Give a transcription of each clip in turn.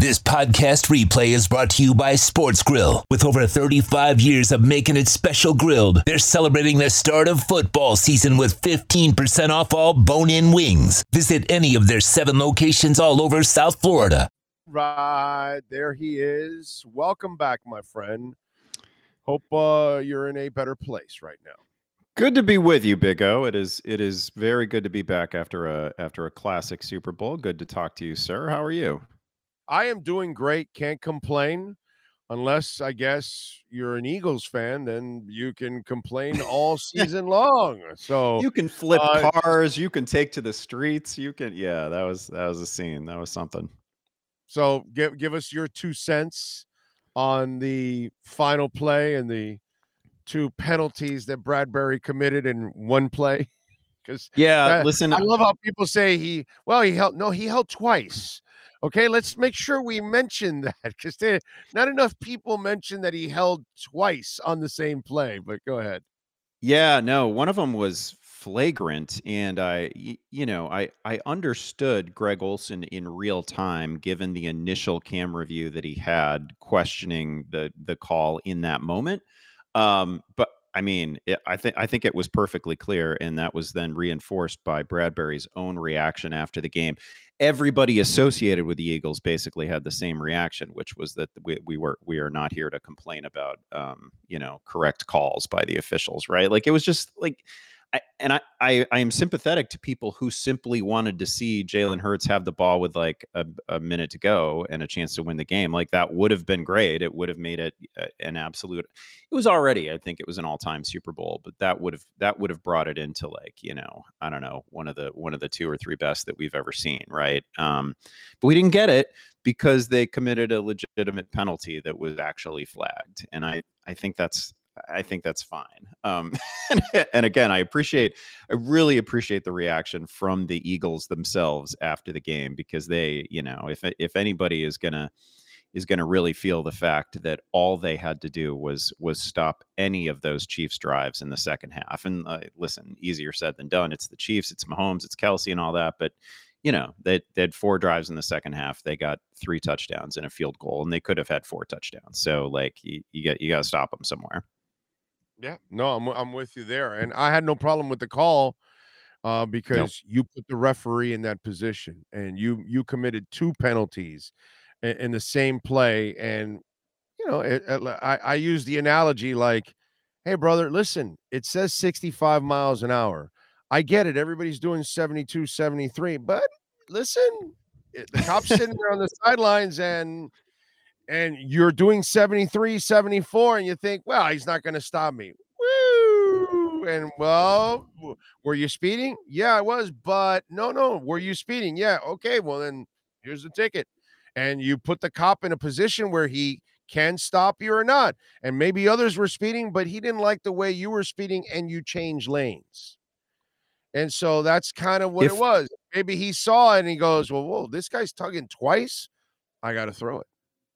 This podcast replay is brought to you by Sports Grill. With over 35 years of making it special grilled, they're celebrating the start of football season with 15% off all bone-in wings. Visit any of their 7 locations all over South Florida. Right, there he is. Welcome back, my friend. Hope you're in a better place right now. Good to be with you, Big O. It is very good to be back after a classic Super Bowl. Good to talk to you, sir. How are you? I am doing great. Can't complain, unless I guess you're an Eagles fan, then you can complain all season long. So you can flip cars, you can take to the streets, you can. Yeah, that was a scene. That was something. So give us your 2 cents on the final play and the 2 penalties that Bradbury committed in 1 play. Because listen, I love how people say he held twice. Okay, let's make sure we mention that, because not enough people mention that he held twice on the same play, but go ahead. Yeah, no, one of them was flagrant, and I understood Greg Olson in real time, given the initial camera view that he had questioning the call in that moment. But I mean, I think it was perfectly clear, and that was then reinforced by Bradbury's own reaction after the game. Everybody associated with the Eagles basically had the same reaction, which was that we are not here to complain about, correct calls by the officials, right? Like, it was just like, I am sympathetic to people who simply wanted to see Jalen Hurts have the ball with like a minute to go and a chance to win the game. Like, that would have been great. It would have made it an absolute. It was already, I think, it was an all-time Super Bowl, but that would have brought it into, like, I don't know, one of the 2 or 3 best that we've ever seen, right? But we didn't get it because they committed a legitimate penalty that was actually flagged, and I think that's fine. And again, I really appreciate the reaction from the Eagles themselves after the game, because they, if anybody is gonna really feel the fact that all they had to do was stop any of those Chiefs drives in the second half. And listen, easier said than done. It's the Chiefs, it's Mahomes, it's Kelce, and all that, but they had 4 drives in the second half. They got 3 touchdowns and a field goal, and they could have had 4 touchdowns. So, like, you got to stop them somewhere. Yeah, no, I'm with you there. And I had no problem with the call because you put the referee in that position, and you committed 2 penalties in the same play. And, I use the analogy, like, hey, brother, listen, it says 65 miles an hour. I get it. Everybody's doing 72, 73, but listen, the cop's sitting there on the sidelines and you're doing 73, 74, and you think, well, he's not going to stop me. Woo! And, well, were you speeding? Yeah, I was, but no. Were you speeding? Yeah. Okay. Well, then here's the ticket. And you put the cop in a position where he can stop you or not. And maybe others were speeding, but he didn't like the way you were speeding, and you changed lanes. And so that's kind of what it was. Maybe he saw it and he goes, well, whoa, this guy's tugging twice. I got to throw it.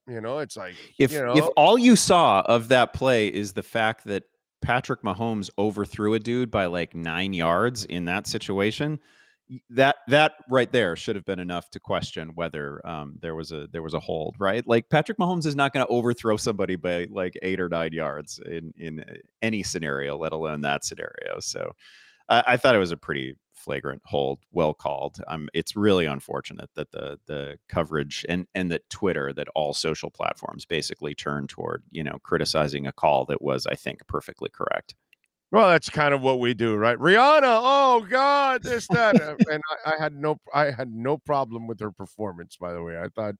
It's like, if all you saw of that play is the fact that Patrick Mahomes overthrew a dude by like 9 yards in that situation, that right there should have been enough to question whether there was a hold, right? Like, Patrick Mahomes is not going to overthrow somebody by like 8 or 9 yards in any scenario, let alone that scenario. So I thought it was a pretty flagrant hold, well called. It's really unfortunate that the coverage and that Twitter, that all social platforms basically turned toward, criticizing a call that was, I think, perfectly correct. Well, that's kind of what we do, right? Rihanna, oh God, this, that. And I had no problem with her performance, by the way. I thought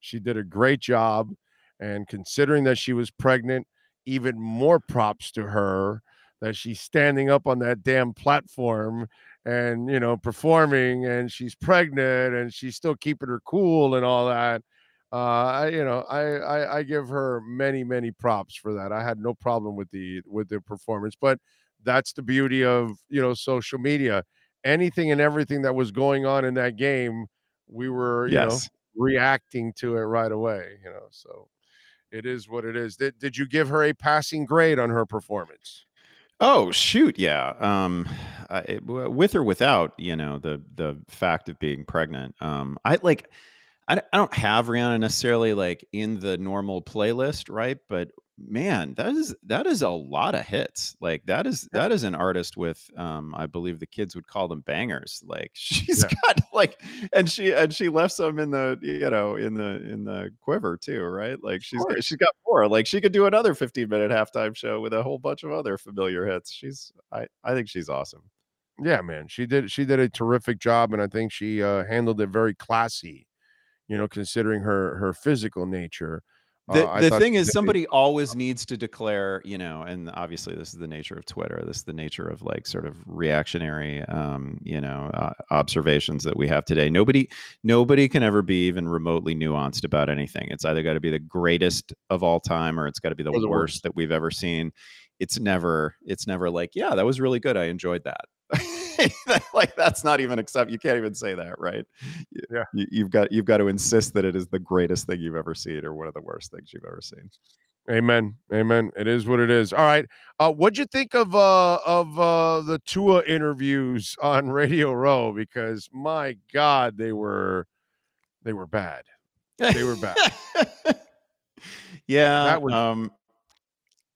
she did a great job, and considering that she was pregnant, even more props to her. That she's standing up on that damn platform and, performing, and she's pregnant and she's still keeping her cool and all that. I give her many, many props for that. I had no problem with the performance, but that's the beauty of, social media. Anything and everything that was going on in that game, we were, reacting to it right away, so it is what it is. Did you give her a passing grade on her performance? Oh, shoot. Yeah. With or without, the fact of being pregnant, I like, I don't have Rihanna necessarily like in the normal playlist, right? But man, that is a lot of hits. Like that is an artist with I believe the kids would call them bangers. Like she's got like, and she left some in the, you know, in the quiver too, right? Like she's got more. Like she could do another 15-minute halftime show with a whole bunch of other familiar hits. I think she's awesome. Yeah, man, she did a terrific job, and I think she handled it very classy, you know, considering her physical nature. The thing is, somebody always needs to declare, you know, and obviously this is the nature of Twitter. This is the nature of like sort of reactionary, you know, observations that we have today. Nobody can ever be even remotely nuanced about anything. It's either got to be the greatest of all time, or it's got to be the worst that we've ever seen. It's never like, yeah, that was really good. I enjoyed that. Like that's not even accept. You can't even say that, right? Yeah, you've got to insist that it is the greatest thing you've ever seen, or one of the worst things you've ever seen. Amen. It is what it is. All right. What'd you think of the Tua interviews on Radio Row? Because my God, they were bad. They were bad. Yeah. That was.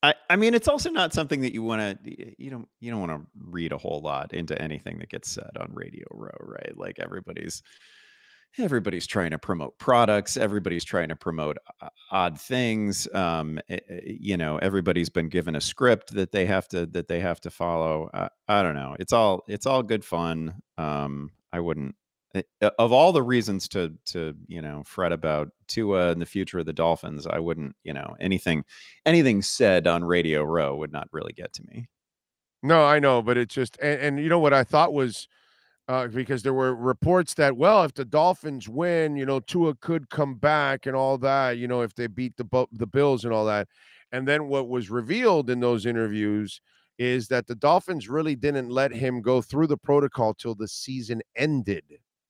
I mean, it's also not something that you want to, you don't want to read a whole lot into anything that gets said on Radio Row, right? Like everybody's trying to promote products. Everybody's trying to promote odd things. You know, everybody's been given a script that they have to follow. I don't know. It's all good fun. I wouldn't. Of all the reasons to you know fret about Tua and the future of the Dolphins, I wouldn't, you know, anything said on Radio Row would not really get to me. No, I know, but it's just and you know what I thought was because there were reports that, well, if the Dolphins win, you know, Tua could come back and all that, you know, if they beat the Bills and all that. And then what was revealed in those interviews is that the Dolphins really didn't let him go through the protocol till the season ended.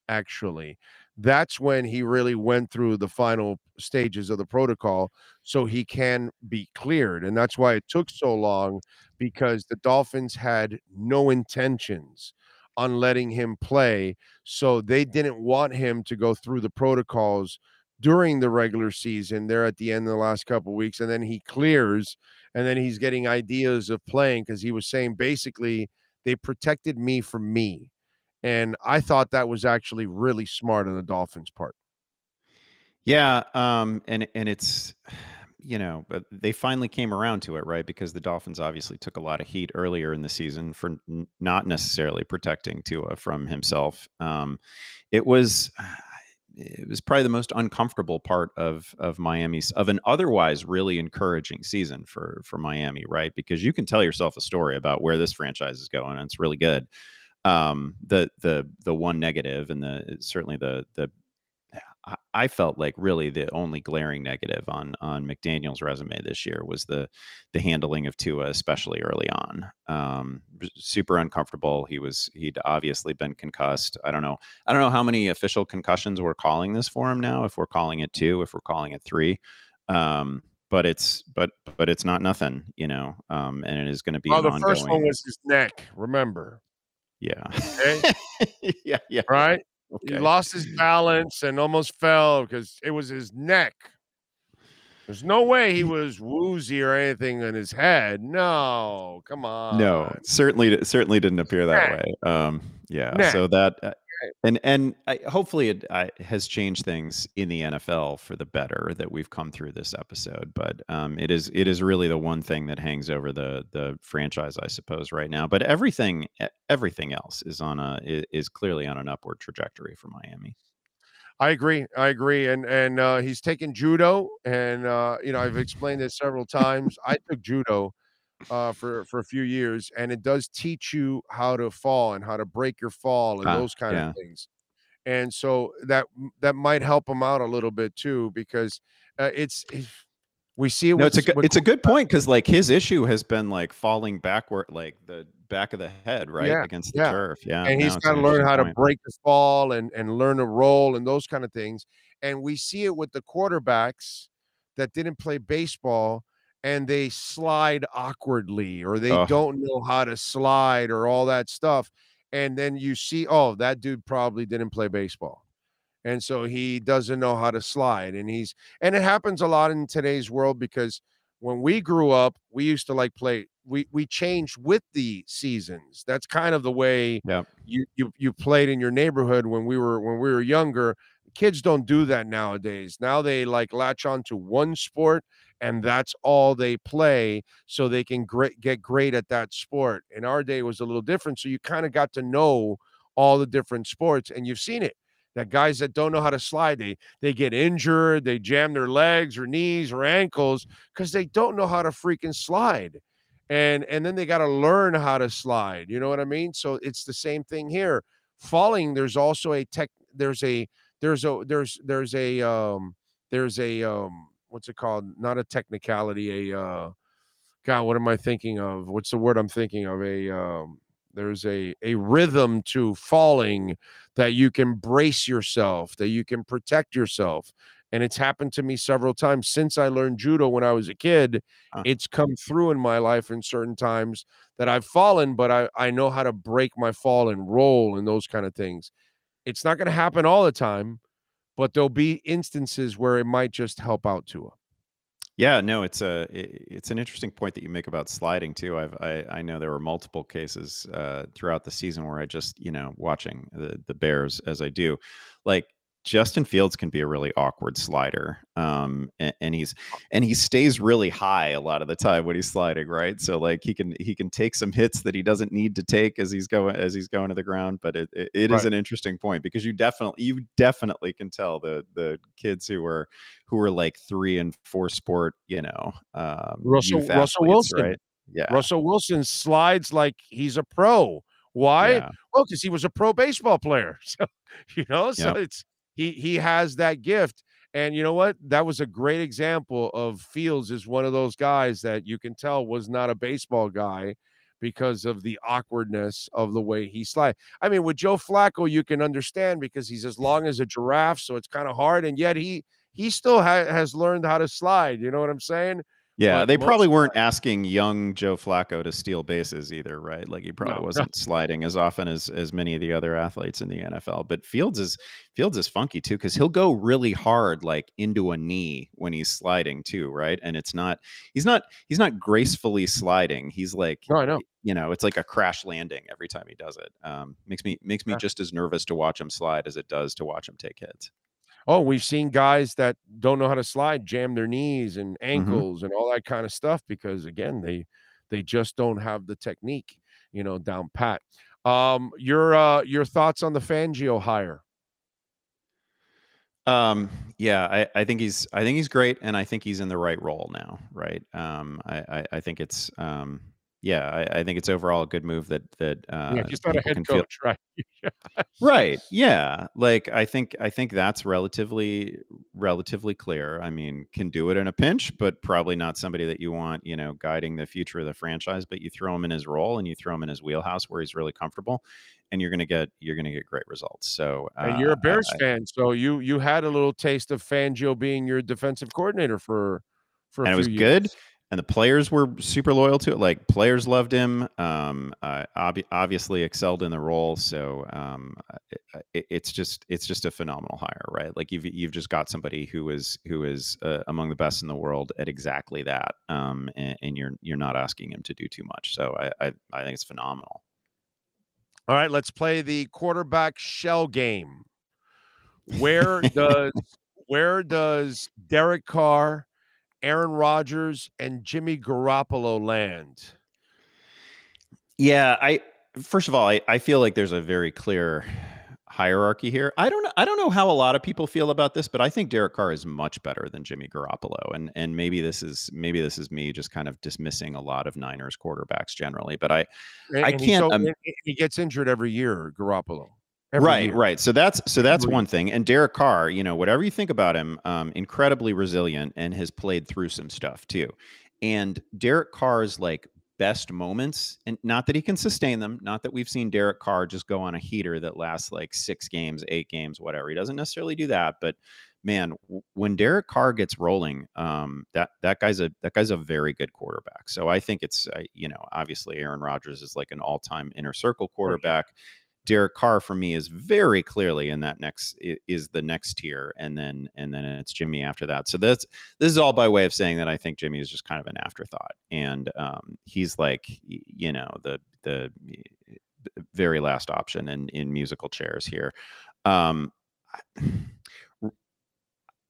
Actually, that's when he really went through the final stages of the protocol so he can be cleared. And that's why it took so long, because the Dolphins had no intentions on letting him play. So they didn't want him to go through the protocols during the regular season there at the end of the last couple of weeks. And then he clears, and then he's getting ideas of playing, because he was saying basically they protected me from me. And I thought that was actually really smart on the Dolphins' part. Yeah, and it's, you know, they finally came around to it, right? Because the Dolphins obviously took a lot of heat earlier in the season for not necessarily protecting Tua from himself. It was probably the most uncomfortable part of Miami's, of an otherwise really encouraging season for Miami, right? Because you can tell yourself a story about where this franchise is going, and it's really good. The one negative, and certainly I felt like really the only glaring negative on McDaniel's resume this year was the handling of Tua, especially early on. Super uncomfortable. He'd obviously been concussed. I don't know how many official concussions we're calling this for him now, if we're calling it 2, if we're calling it 3. But it's not nothing, you know. And it is going to be the ongoing. First one was his neck, remember? Yeah. Okay. yeah. Right. Okay. He lost his balance and almost fell because it was his neck. There's no way he was woozy or anything in his head. No, come on. No, certainly didn't appear that way. Yeah. Neck. So that hopefully it has changed things in the NFL for the better that we've come through this episode. But it is really the one thing that hangs over the franchise, I suppose, right now. But everything else is clearly on an upward trajectory for Miami. I agree. And he's taken judo, and you know, I've explained this several times. I took judo for a few years, and it does teach you how to fall and how to break your fall and those kind of things. And so that might help him out a little bit too, because we see it. No, it's a good point, because like his issue has been like falling backward, like the back of the head, right? Yeah, against the turf. Yeah. And he's got to learn how to break the fall and learn to roll and those kind of things. And we see it with the quarterbacks that didn't play baseball, and they slide awkwardly, or they don't know how to slide, or all that stuff. And then you see, that dude probably didn't play baseball. And so he doesn't know how to slide. And he's, and it happens a lot in today's world, because when we grew up, we used to like play, we changed with the seasons. That's kind of the way you played in your neighborhood when we were younger. Kids don't do that nowadays. Now they like latch on to one sport and that's all they play, so they can get great at that sport. In our day, it was a little different. So you kind of got to know all the different sports, and you've seen it. That guys that don't know how to slide, they get injured, they jam their legs or knees or ankles because they don't know how to freaking slide. And then they got to learn how to slide. You know what I mean? So it's the same thing here. Falling, there's also a tech, there's a what's it called? Not a technicality, God, what am I thinking of? What's the word I'm thinking of? There's a rhythm to falling that you can brace yourself, that you can protect yourself. And it's happened to me several times since I learned judo when I was a kid. It's come through in my life in certain times that I've fallen, but I know how to break my fall and roll and those kind of things. It's not going to happen all the time, but there'll be instances where it might just help out Tua. Yeah, no, it's an interesting point that you make about sliding too. I know there were multiple cases throughout the season where I just, watching the Bears as I do, like Justin Fields can be a really awkward slider, and he stays really high a lot of the time when he's sliding, right? So like he can take some hits that he doesn't need to take as he's going to the ground. But it is an interesting point, because you definitely can tell the kids who were like 3 and 4 sport, Russell Wilson, right? Yeah. Russell Wilson slides like he's a pro. Why? Yeah. Well, because he was a pro baseball player. So, it's he has that gift. And you know what? That was a great example of Fields is one of those guys that you can tell was not a baseball guy because of the awkwardness of the way he slides. I mean, with Joe Flacco, you can understand because he's as long as a giraffe, so it's kind of hard. And yet he still has learned how to slide. You know what I'm saying? Yeah, they probably weren't asking young Joe Flacco to steal bases either, right? Like he probably wasn't sliding as often as many of the other athletes in the NFL. But Fields is funky too, because he'll go really hard, like into a knee when he's sliding too, right? And it's not he's not gracefully sliding. He's like, oh, I know. It's like a crash landing every time he does it. Makes me just as nervous to watch him slide as it does to watch him take hits. Oh, we've seen guys that don't know how to slide jam their knees and ankles and all that kind of stuff because, again, they just don't have the technique, down pat. Your thoughts on the Fangio hire? Yeah, I think he's great, and I think he's in the right role now, right? I think it's I think it's overall a good move that just not a head coach, feel... right? Right. Yeah. Like I think that's relatively clear. I mean, can do it in a pinch, but probably not somebody that you want, guiding the future of the franchise, but you throw him in his role and you throw him in his wheelhouse where he's really comfortable, and you're going to get great results. So and you're a Bears fan, so you had a little taste of Fangio being your defensive coordinator for and a few it was years. Good. And the players were super loyal to it. Like players loved him. Obviously excelled in the role. So it's just a phenomenal hire, right? Like you've just got somebody who is among the best in the world at exactly that. And you're not asking him to do too much. So I think it's phenomenal. All right, let's play the quarterback shell game. Where does Derek Carr, Aaron Rodgers, and Jimmy Garoppolo land? Yeah, I feel like there's a very clear hierarchy here. I don't know how a lot of people feel about this, but I think Derek Carr is much better than Jimmy Garoppolo. And maybe this is me just kind of dismissing a lot of Niners quarterbacks generally, but he gets injured every year, Garoppolo. Right. So that's one thing. And Derek Carr, whatever you think about him, incredibly resilient and has played through some stuff too. And Derek Carr's like best moments, and not that he can sustain them, not that we've seen Derek Carr just go on a heater that lasts like 6 games, 8 games, whatever. He doesn't necessarily do that, but man, when Derek Carr gets rolling, that guy's a very good quarterback. So I think it's obviously Aaron Rodgers is like an all-time inner circle quarterback. Derek Carr for me is very clearly in that next is the next tier. And then it's Jimmy after that. So this is all by way of saying that I think Jimmy is just kind of an afterthought. And he's like, you know, the very last option in musical chairs here. I'm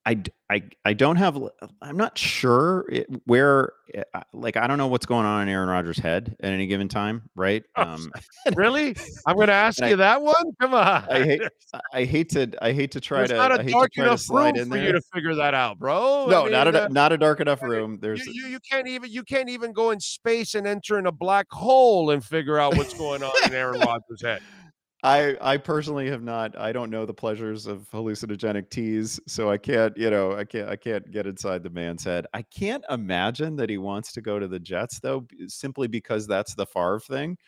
not sure where, like, I don't know what's going on in Aaron Rodgers' head at any given time. Right. Really? I'm going to ask you that one. Come on. I hate to try to, not a dark enough room for you to figure that out, bro. No, I mean, not a dark enough room. There's you can't even go in space and enter in a black hole and figure out what's going on in Aaron Rodgers' head. I personally have not. I don't know the pleasures of hallucinogenic teas, so I can't. You know, I can't get inside the man's head. I can't imagine that he wants to go to the Jets, though, simply because that's the Favre thing,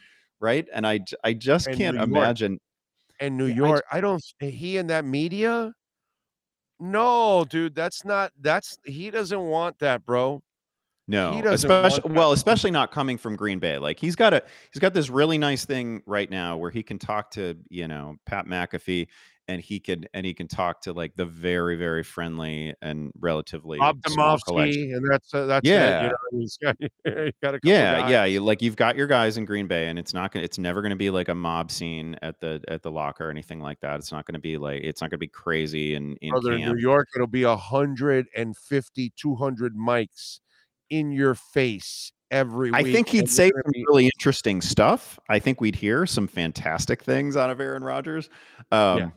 right? And I just can't imagine. And New York, I don't. He and that media. No, dude, that's not. That's he doesn't want that, bro. No, especially not coming from Green Bay. Like he's got this really nice thing right now where he can talk to, you know, Pat McAfee and he can talk to like the very, very friendly and relatively Bob Domofsky, and that's yeah. It, you know, he's got yeah. You've got your guys in Green Bay, and it's never gonna be like a mob scene at the locker or anything like that. It's not gonna be crazy. And in New York, it'll be 150, 200 mics in your face every week. I think he'd say some really interesting stuff. I think we'd hear some fantastic things out of Aaron Rodgers. Yeah.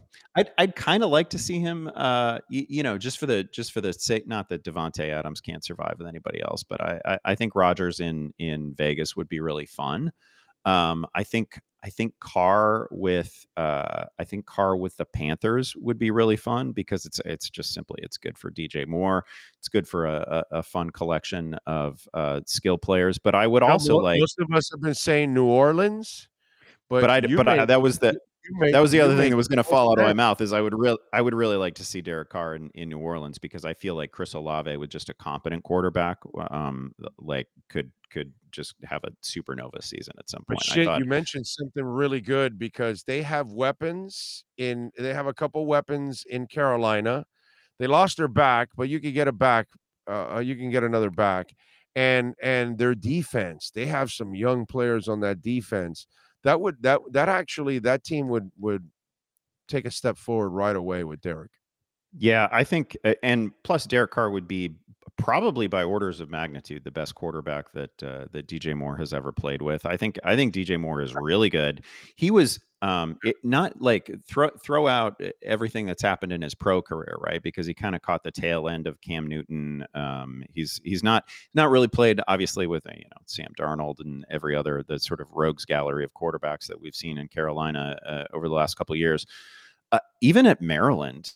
I'd kind of like to see him, just for the sake, not that Devontae Adams can't survive with anybody else, but I think Rodgers in Vegas would be really fun. I think Carr with the Panthers would be really fun because it's good for DJ Moore. It's good for a fun collection of skill players. But I would also like most of us have been saying New Orleans, but that was the other thing that was going to fall out of my mouth is I would really like to see Derek Carr in New Orleans because I feel like Chris Olave with just a competent quarterback, could just have a supernova season at some point. You mentioned something really good because they have a couple weapons in Carolina. They lost their back, but you could get a back. You can get another back, and their defense. They have some young players on that defense that team would take a step forward right away with Derek. Yeah, I think, and plus Derek Carr would be probably by orders of magnitude the best quarterback that DJ Moore has ever played with. I think DJ Moore is really good. He was throw out everything that's happened in his pro career, right? Because he kind of caught the tail end of Cam Newton. He's not really played obviously with, you know, Sam Darnold and every other the sort of rogues gallery of quarterbacks that we've seen in Carolina over the last couple of years. Even at Maryland,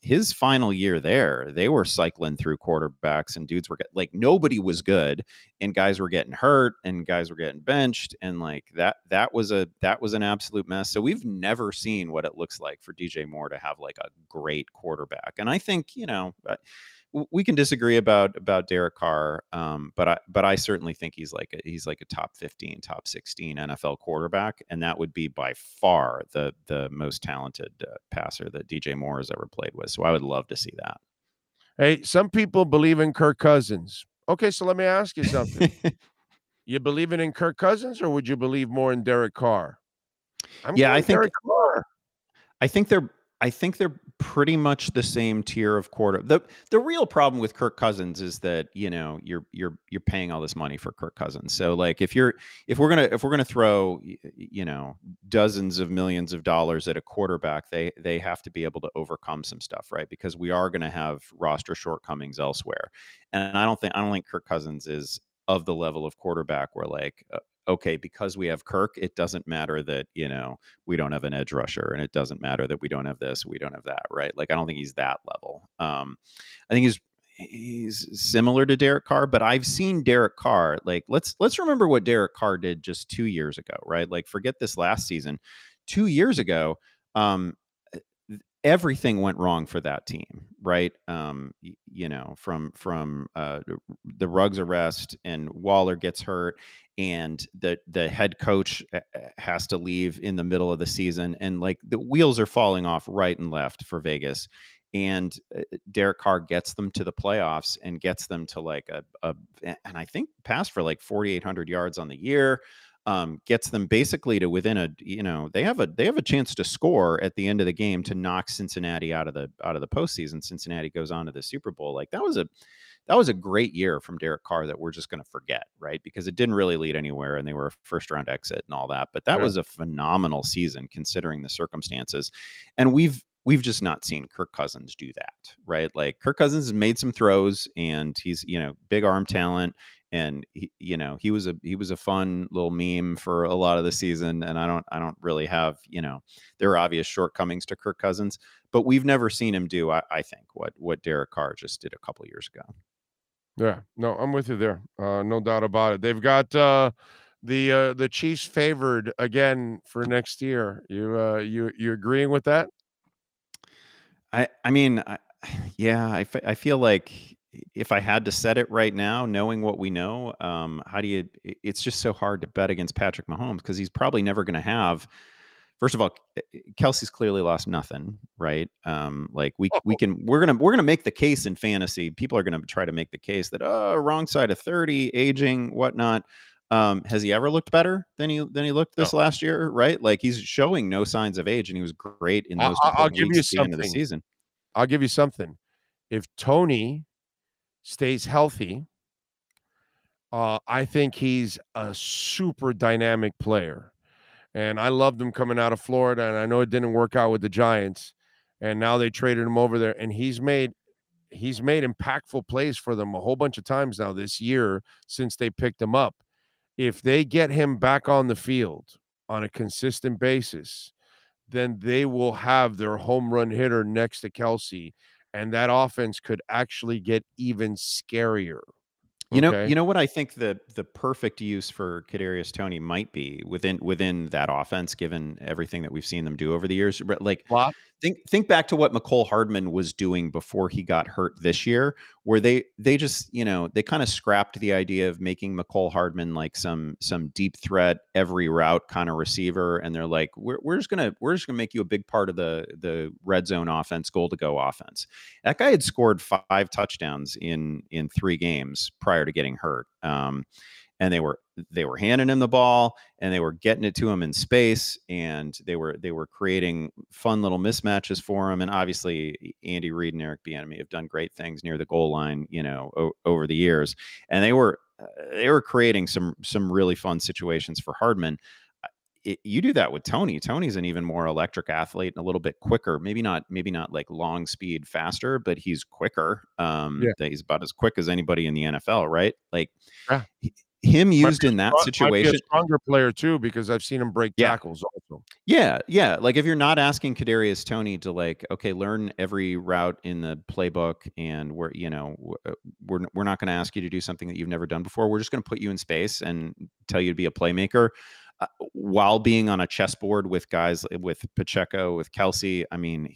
his final year there, they were cycling through quarterbacks and dudes were nobody was good and guys were getting hurt and guys were getting benched. And that was an absolute mess. So we've never seen what it looks like for DJ Moore to have like a great quarterback. And I think, you know, we can disagree about Derek Carr, but I certainly think he's like a top 15, top 16 NFL quarterback, and that would be by far the most talented passer that DJ Moore has ever played with. So I would love to see that. Hey, some people believe in Kirk Cousins. Okay, so let me ask you something: you believing in Kirk Cousins, or would you believe more in Derek Carr? Derek Carr. I think they're pretty much the same tier of quarter. The real problem with Kirk Cousins is that, you know, you're paying all this money for Kirk Cousins. So like if we're gonna throw, you know, dozens of millions of dollars at a quarterback, they have to be able to overcome some stuff, right? Because we are gonna have roster shortcomings elsewhere. And I don't think Kirk Cousins is of the level of quarterback where like, okay, because we have Kirk, it doesn't matter that, you know, we don't have an edge rusher, and it doesn't matter that we don't have this, we don't have that, right? Like, I don't think he's that level. I think he's similar to Derek Carr, but I've seen Derek Carr, like, let's remember what Derek Carr did just 2 years ago, right? Like, forget this last season. 2 years ago, everything went wrong for that team, right? You know, from the Ruggs arrest, and Waller gets hurt, and the head coach has to leave in the middle of the season, and like the wheels are falling off right and left for Vegas. And Derek Carr gets them to the playoffs and gets them to like and I think passed for like 4,800 yards on the year. Gets them basically to within a, you know, they have a chance to score at the end of the game to knock Cincinnati out of the postseason. Cincinnati goes on to the Super Bowl. Like that was a great year from Derek Carr that we're just going to forget, right? Because it didn't really lead anywhere, and they were a first round exit and all that. But that was a phenomenal season considering the circumstances. And we've just not seen Kirk Cousins do that, right? Like Kirk Cousins has made some throws, and he's, you know, big arm talent. And he, you know, he was a fun little meme for a lot of the season. And I don't really have, you know, there are obvious shortcomings to Kirk Cousins, but we've never seen him do, I think, what Derek Carr just did a couple years ago. Yeah, no, I'm with you there. No doubt about it. They've got the Chiefs favored again for next year. You agreeing with that? I feel like, if I had to set it right now, knowing what we know, it's just so hard to bet against Patrick Mahomes, because he's probably never going to have, first of all, Kelsey's clearly lost nothing, right? We're going to make the case in fantasy. People are going to try to make the case that, wrong side of 30, aging, whatnot. Has he ever looked better than he looked this last year, right? Like he's showing no signs of age, and he was great in those weeks at the end of the season. I'll give you something. If Toney stays healthy, I think he's a super dynamic player, and I loved him coming out of Florida, and I know it didn't work out with the Giants, and now they traded him over there, and he's made impactful plays for them a whole bunch of times now this year since they picked him up. If they get him back on the field on a consistent basis, then they will have their home run hitter next to Kelsey. And that offense could actually get even scarier. Okay? You know what I think the perfect use for Kadarius Toney might be within that offense, given everything that we've seen them do over the years. But like, think back to what McCole Hardman was doing before he got hurt this year, where they just, you know, they kind of scrapped the idea of making McCole Hardman like some deep threat, every route kind of receiver, and they're like, we're just gonna make you a big part of the red zone offense, goal to go offense. That guy had scored 5 touchdowns in 3 games prior to getting hurt, and they were handing him the ball, and they were getting it to him in space, and they were creating fun little mismatches for him. And obviously Andy Reid and Eric Bieniemy have done great things near the goal line, you know, over the years. And they were creating some really fun situations for Hardman. You do that with Toney. Toney's an even more electric athlete and a little bit quicker. Maybe not like long speed faster, but he's quicker. He's about as quick as anybody in the NFL, right? Like him used in that situation. Might be a stronger player too, because I've seen him break tackles also. Yeah. Like if you're not asking Kadarius Toney to like, okay, learn every route in the playbook, and we're not going to ask you to do something that you've never done before. We're just going to put you in space and tell you to be a playmaker. While being on a chessboard with guys, with Pacheco, with Kelsey, I mean,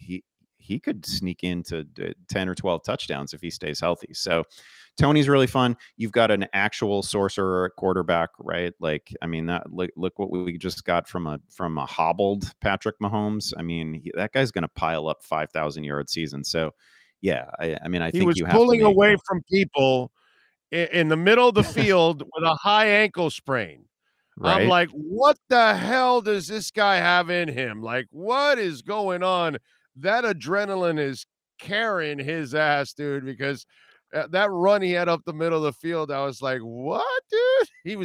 he could sneak into 10 or 12 touchdowns if he stays healthy. So Toney's really fun. You've got an actual sorcerer at quarterback, right? Like, I mean, that look what we just got from a hobbled Patrick Mahomes. I mean, that guy's going to pile up 5,000-yard season. So, yeah, I think you have to pulling away from people in the middle of the field with a high ankle sprain. Right? I'm like, what the hell does this guy have in him? Like, what is going on? That adrenaline is carrying his ass, dude, because that run he had up the middle of the field, I was like, what, dude?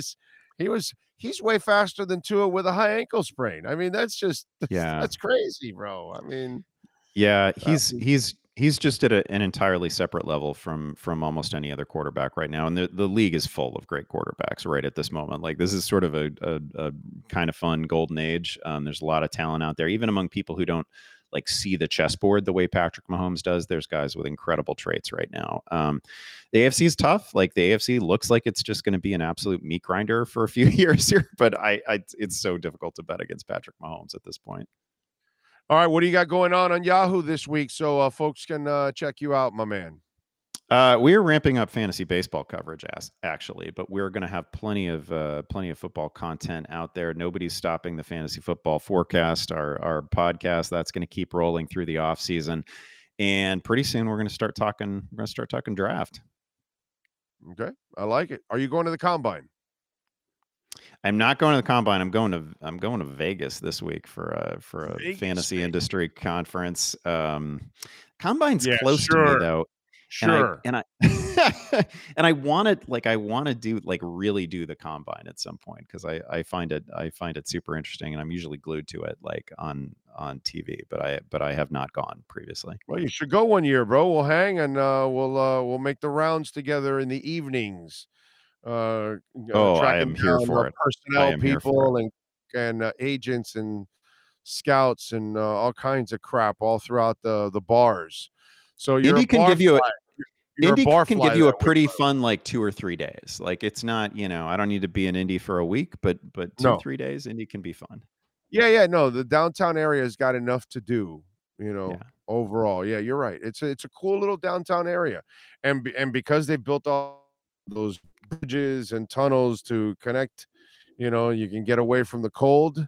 He's way faster than Tua with a high ankle sprain. I mean, that's crazy, bro. I mean, yeah, he's just at an entirely separate level from almost any other quarterback right now. And the league is full of great quarterbacks right at this moment. Like this is sort of a kind of fun golden age. There's a lot of talent out there, even among people who don't like see the chessboard the way Patrick Mahomes does. There's guys with incredible traits right now. The AFC is tough. Like the AFC looks like it's just going to be an absolute meat grinder for a few years here, but it's so difficult to bet against Patrick Mahomes at this point. All right, what do you got going on Yahoo this week so folks can check you out, my man? We're ramping up fantasy baseball coverage, actually, but we're going to have plenty of football content out there. Nobody's stopping the Fantasy Football Forecast, our podcast. That's going to keep rolling through the off season, and pretty soon we're going to start talking. We're going to start talking draft. Okay, I like it. Are you going to the combine? I'm not going to the combine. I'm going to Vegas this week for a Vegas fantasy industry conference. Combine's close to me though. Sure. And I and I want to really do the combine at some point, because I find it super interesting, and I'm usually glued to it like on TV, but I have not gone previously. Well, you should go one year, bro. We'll hang and we'll make the rounds together in the evenings. I am here for it. Personnel people and agents and scouts and all kinds of crap all throughout the bars. So Indy can give you a pretty fun, like 2 or 3 days. Like, it's not, I don't need to be in Indy for a week, but 2 or 3 days, Indy can be fun. Yeah. No, the downtown area has got enough to do, overall. Yeah, you're right. It's a cool little downtown area. And because they built all those bridges and tunnels to connect, you can get away from the cold,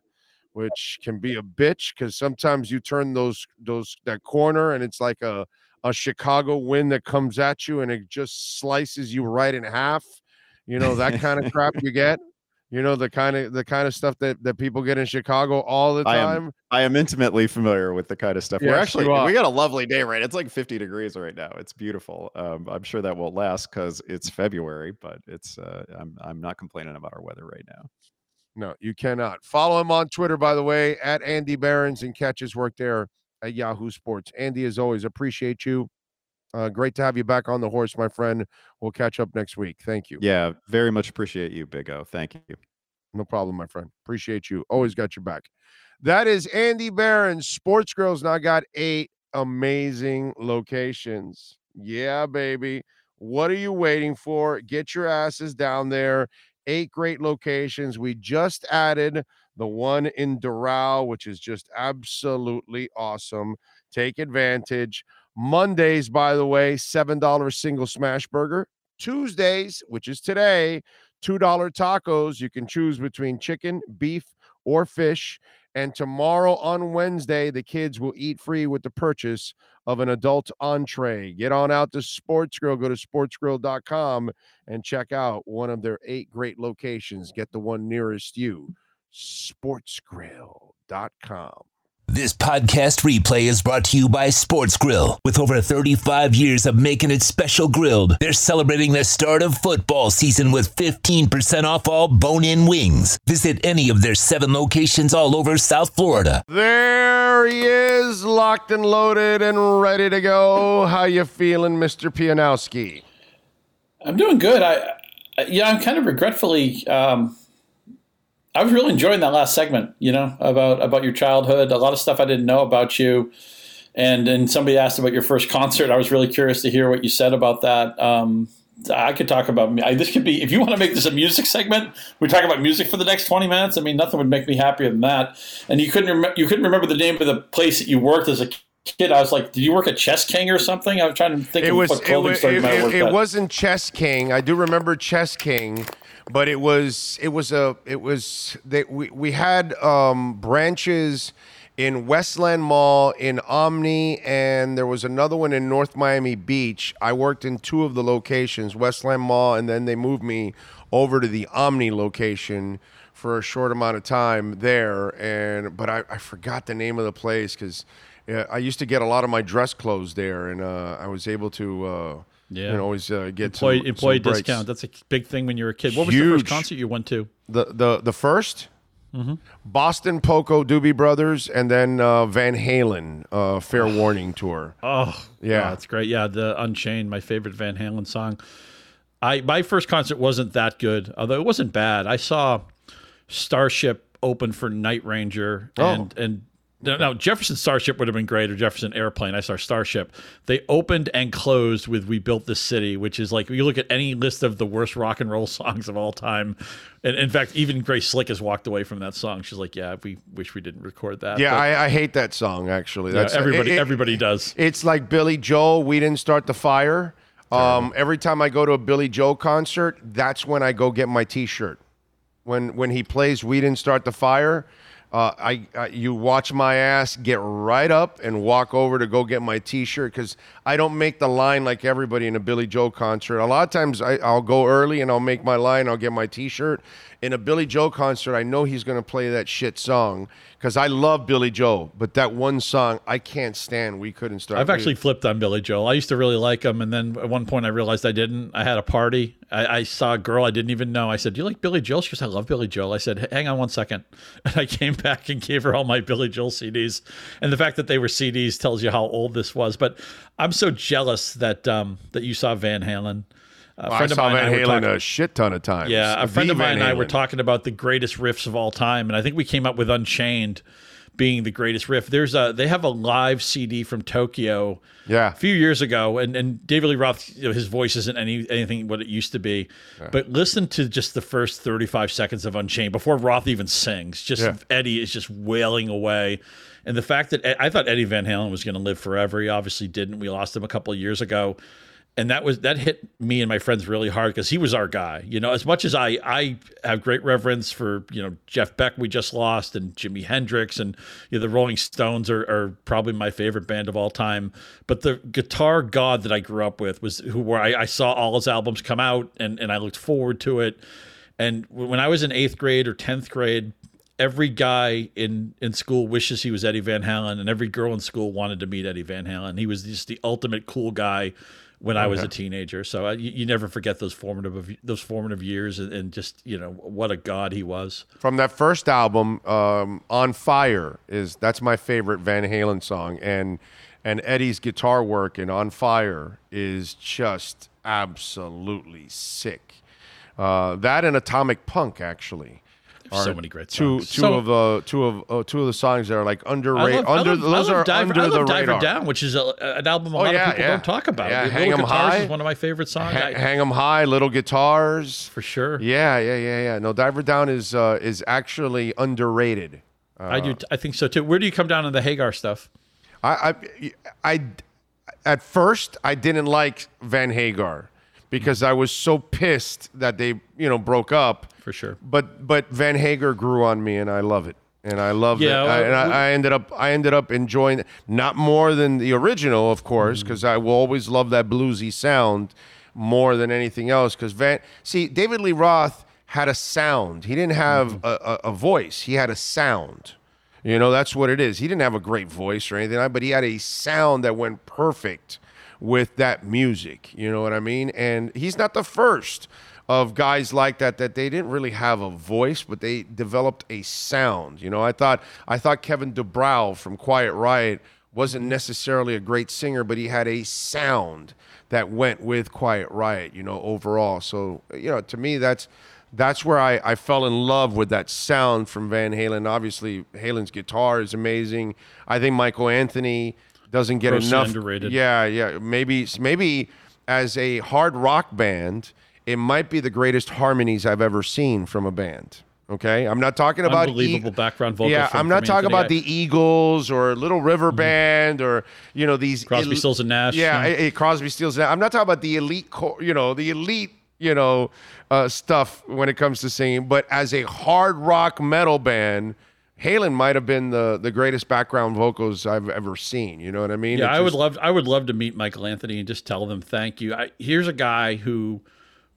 which can be a bitch, because sometimes you turn that corner and it's like a Chicago wind that comes at you and it just slices you right in half. That kind of crap you get. The kind of stuff that people get in Chicago all the time. I am intimately familiar with the kind of stuff. Yes, we got a lovely day, right? It's like 50 degrees right now. It's beautiful. I'm sure that won't last because it's February, but it's I'm not complaining about our weather right now. No, you cannot. Follow him on Twitter, by the way, at Andy Barons, and catch his work there at Yahoo Sports. Andy, as always, appreciate you. Great to have you back on the horse, my friend. We'll catch up next week. Thank you. Yeah, very much appreciate you, Big O. Thank you. No problem, my friend. Appreciate you. Always got your back. That is Andy Barons. Sports Grill's now got 8 amazing locations. Yeah, baby. What are you waiting for? Get your asses down there. 8 great locations. We just added the one in Doral, which is just absolutely awesome. Take advantage. Mondays, by the way, $7 single smash burger. Tuesdays, which is today, $2 tacos. You can choose between chicken, beef, or fish. And tomorrow on Wednesday, the kids will eat free with the purchase of an adult entree. Get on out to Sports Grill. Go to sportsgrill.com and check out one of their 8 great locations. Get the one nearest you. sportsgrill.com. This podcast replay is brought to you by Sports Grill. With over 35 years of making it special grilled, they're celebrating the start of football season with 15% off all bone-in wings. Visit any of their 7 locations all over South Florida. There he is, locked and loaded and ready to go. How you feeling, Mr. Pianowski? I'm doing good. I'm kind of regretfully... I was really enjoying that last segment, about your childhood, a lot of stuff I didn't know about you. And then somebody asked about your first concert. I was really curious to hear what you said about that. I could talk about this could be, if you want to make this a music segment, we talk about music for the next 20 minutes. I mean, nothing would make me happier than that. And you couldn't remember the name of the place that you worked as a kid. I was like, did you work at Chess King or something? I was trying to think of what clothing store you might have worked at. It wasn't Chess King. I do remember Chess King. But we had branches in Westland Mall, in Omni, and there was another one in North Miami Beach. I worked in 2 of the locations, Westland Mall, and then they moved me over to the Omni location for a short amount of time there. But I forgot the name of the place because I used to get a lot of my dress clothes there, and I was able to. Get employee some discount. That's a big thing when you're a kid. What was the first concert you went to? The first? Mm-hmm. Boston Poco Doobie Brothers, and then Van Halen Fair Warning tour. Oh, yeah, that's great. Yeah, the Unchained, my favorite Van Halen song. My first concert wasn't that good, although it wasn't bad. I saw Starship open for Night Ranger and Now, Jefferson Starship would have been great, or Jefferson Airplane. I saw Starship. They opened and closed with We Built This City, which is like, you look at any list of the worst rock and roll songs of all time. And in fact, even Grace Slick has walked away from that song. She's like, yeah, we wish we didn't record that. Yeah, but I hate that song, actually. That's, you know, everybody does. It's like Billy Joel, We Didn't Start the Fire. Every time I go to a Billy Joel concert, that's when I go get my T-shirt. When he plays We Didn't Start the Fire, you watch my ass get right up and walk over to go get my T-shirt, because I don't make the line like everybody in a Billy Joel concert. A lot of times I'll go early and I'll make my line, I'll get my T-shirt. In a Billy Joel concert, I know he's going to play that shit song, because I love Billy Joel, but that one song I can't stand. We Couldn't Start. I've actually flipped on Billy Joel. I used to really like him, and then at one point I realized I didn't. I had a party. I saw a girl I didn't even know. I said, "Do you like Billy Joel?" She goes, "I love Billy Joel." I said, "Hang on one second." And I came back and gave her all my Billy Joel CDs. And the fact that they were CDs tells you how old this was. But I'm so jealous that that you saw Van Halen. I saw Van Halen a shit ton of times. Yeah, a friend of mine and I were talking about the greatest riffs of all time, and I think we came up with Unchained being the greatest riff. They have a live CD from Tokyo a few years ago, and David Lee Roth, you know, his voice isn't anything what it used to be, but listen to just the first 35 seconds of Unchained before Roth even sings. Just Eddie is just wailing away. And the fact that I thought Eddie Van Halen was going to live forever, he obviously didn't. We lost him a couple of years ago. And that hit me and my friends really hard, because he was our guy. You know, as much as I have great reverence for, you know, Jeff Beck we just lost, and Jimi Hendrix, and, you know, the Rolling Stones are probably my favorite band of all time. But the guitar god that I grew up with was where I saw all his albums come out, and I looked forward to it. And when I was in 8th grade or 10th grade, every guy in school wishes he was Eddie Van Halen, and every girl in school wanted to meet Eddie Van Halen. He was just the ultimate cool guy when I was a teenager. So you never forget those formative years, and just, you know, what a god he was. From that first album, On Fire, that's my favorite Van Halen song, and Eddie's guitar work in On Fire is just absolutely sick. That and Atomic Punk, actually. So many great songs. Two of the songs that are like underrated. I love Diver Down, which is an album a lot of people don't talk about. Yeah, Hang 'Em High is one of my favorite songs. Hang 'Em High, Little Guitars, for sure. Yeah. No, Diver Down is actually underrated. I think so too. Where do you come down on the Hagar stuff? I at first I didn't like Van Hagar, because I was so pissed that they, you know, broke up. For sure. But Van Hagar grew on me, and I love it. And I love it. I ended up enjoying it. Not more than the original, of course, because I will always love that bluesy sound more than anything else. Because David Lee Roth had a sound. He didn't have a voice. He had a sound. You know, that's what it is. He didn't have a great voice or anything, but he had a sound that went perfect with that music, you know what I mean? And he's not the first of guys like that they didn't really have a voice, but they developed a sound. You know, I thought Kevin DeBrow from Quiet Riot wasn't necessarily a great singer, but he had a sound that went with Quiet Riot, you know, overall. So, you know, to me, that's where I fell in love with that sound from Van Halen. Obviously, Halen's guitar is amazing. I think Michael Anthony doesn't get enough. Underrated. Yeah. Maybe as a hard rock band, it might be the greatest harmonies I've ever seen from a band. Okay, I'm not talking about unbelievable background vocals. Yeah, I'm not talking about the Eagles or Little River Band or, you know, these Crosby, Stills and Nash. Yeah, Crosby, Stills and Nash. I'm not talking about the elite, stuff when it comes to singing. But as a hard rock metal band, Halen might have been the greatest background vocals I've ever seen. You know what I mean? Yeah, I would love to meet Michael Anthony and just tell them thank you. Here's a guy who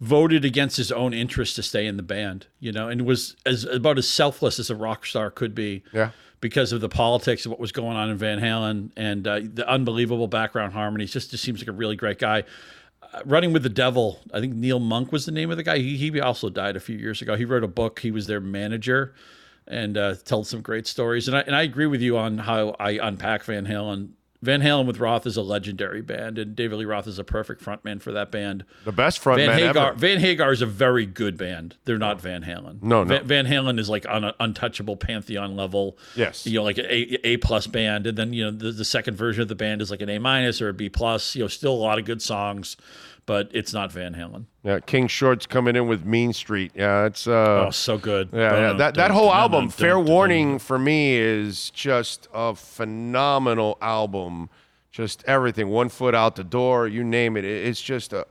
voted against his own interest to stay in the band, you know, and was about as selfless as a rock star could be. Yeah. Because of the politics of what was going on in Van Halen and the unbelievable background harmonies, just seems like a really great guy. Running with the Devil, I think Neil Monk was the name of the guy. He also died a few years ago. He wrote a book. He was their manager, and told some great stories. And I agree with you on how I unpack Van Halen Van Halen with Roth is a legendary band, and David Lee Roth is a perfect frontman for that band. The best frontman ever. Van Hagar is a very good band. They're not Van Halen. No. Van Halen is like on an untouchable pantheon level. Yes. You know, like an A-plus band, and then, you know, the second version of the band is like an A- or a B+. You know, still a lot of good songs, but it's not Van Halen. Yeah, King Short's coming in with Mean Street. Yeah, it's so good. Yeah, that whole album, Fair Warning, for me is just a phenomenal album. Just everything, One Foot Out the Door, you name it. It's just an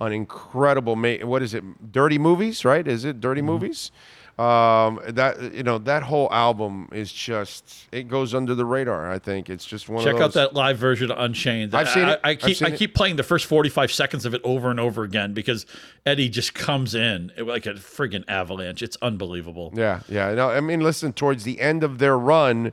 incredible. What is it? Dirty Movies, right? Is it Dirty Movies? That, you know, that whole album is just, it goes under the radar. I think it's just one of those. Check out that live version of Unchained. I've seen it. I keep playing the first 45 seconds of it over and over again because Eddie just comes in like a friggin' avalanche. It's unbelievable. Yeah. No, I mean, listen, towards the end of their run,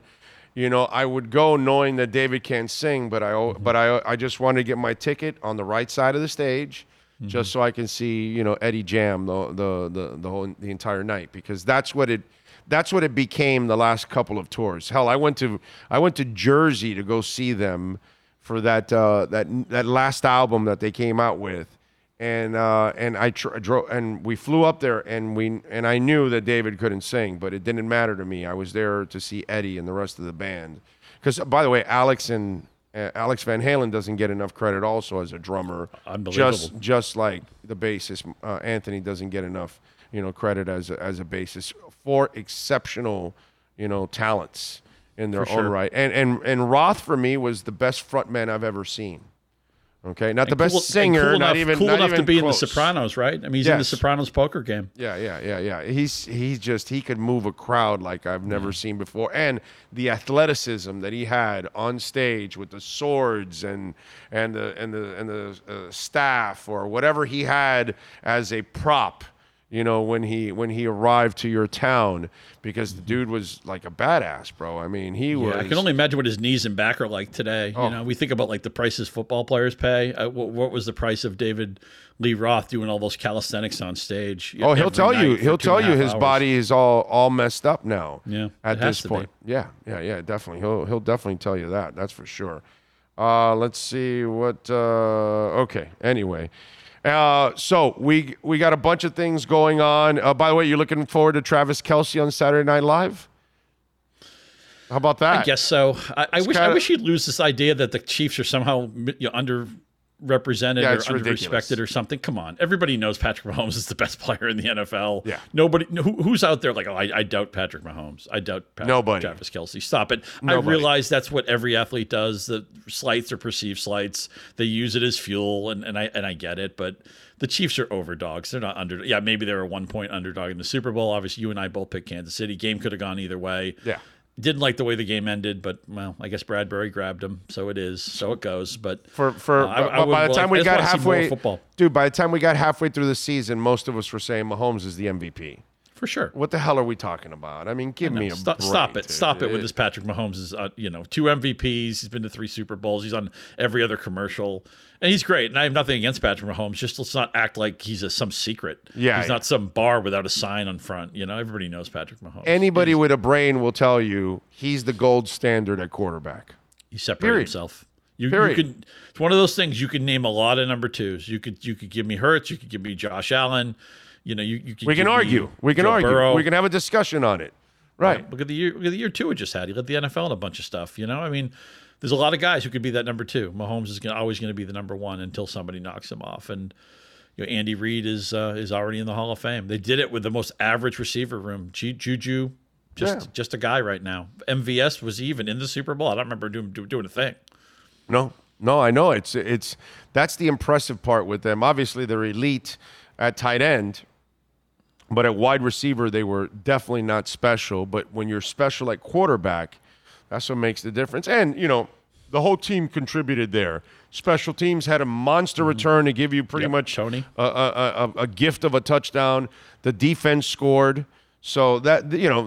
you know, I would go knowing that David can't sing, but I just wanted to get my ticket on the right side of the stage. Mm-hmm. Just so I can see, you know, Eddie jam the whole entire night, because that's what it became the last couple of tours. Hell, I went to Jersey to go see them for that last album that they came out with, and we flew up there, and I knew that David couldn't sing, but it didn't matter to me. I was there to see Eddie and the rest of the band, because, by the way, Alex Van Halen doesn't get enough credit also as a drummer. Unbelievable. Just like the bassist, Anthony doesn't get enough, you know, credit as a bassist for exceptional, you know, talents in their own right. And Roth for me was the best frontman I've ever seen. Okay, not the best singer, not even cool enough to be in The Sopranos, right? I mean, he's in The Sopranos poker game. Yeah. He could move a crowd like I've never seen before, and the athleticism that he had on stage with the swords and the staff or whatever he had as a prop, you know, when he arrived to your town, because the dude was like a badass, bro. I mean, he was. I can only imagine what his knees and back are like today. Oh. You know, we think about like the prices football players pay. What was the price of David Lee Roth doing all those calisthenics on stage? Oh, he'll tell you his body is all messed up now. Yeah, at this point. Yeah, definitely. He'll definitely tell you that. That's for sure. Let's see what. Okay, anyway. So we got a bunch of things going on. By the way, you're looking forward to Travis Kelce on Saturday Night Live? How about that? I guess so. I wish you'd lose this idea that the Chiefs are somehow underrepresented or underrespected or something. Come on. Everybody knows Patrick Mahomes is the best player in the NFL. Yeah. Nobody who's out there like, oh, I doubt Patrick Mahomes. I doubt Travis Kelce. Stop it. Nobody. I realize that's what every athlete does. The slights or perceived slights. They use it as fuel, and I get it, but the Chiefs are overdogs. They're not under. Yeah, maybe they're a 1-point underdog in the Super Bowl. Obviously, you and I both picked Kansas City. Game could have gone either way. Yeah. Didn't like the way the game ended, but, well, I guess Bradbury grabbed him, so it is, so it goes. But by the time we got halfway through the season, most of us were saying Mahomes is the MVP. For sure. What the hell are we talking about? I mean, give me a break. Stop it. Stop it with this Patrick Mahomes. Is, you know, 2 MVPs. He's been to 3 Super Bowls. He's on every other commercial. And he's great. And I have nothing against Patrick Mahomes. Just let's not act like he's some secret. Yeah. He's not some bar without a sign on front. You know, everybody knows Patrick Mahomes. Anybody with a brain will tell you he's the gold standard at quarterback. He separated himself. You could. It's one of those things. You could name a lot of number twos. You could give me Hurts. You could give me Josh Allen. You know, we can argue. We can argue. Burrow. We can have a discussion on it. Right. Look at the year. Look at the year Tua just had. He led the NFL in a bunch of stuff. You know, I mean, there's a lot of guys who could be that number 2. Mahomes is always going to be the number 1 until somebody knocks him off. And you know, Andy Reid is already in the Hall of Fame. They did it with the most average receiver room. Juju, just a guy right now. MVS was even in the Super Bowl. I don't remember doing a thing. No, I know it's that's the impressive part with them. Obviously, they're elite at tight end, but at wide receiver, they were definitely not special. But when you're special at quarterback, that's what makes the difference. And, you know, the whole team contributed there. Special teams had a monster return to give you pretty much Toney. A gift of a touchdown. The defense scored. So that, you know,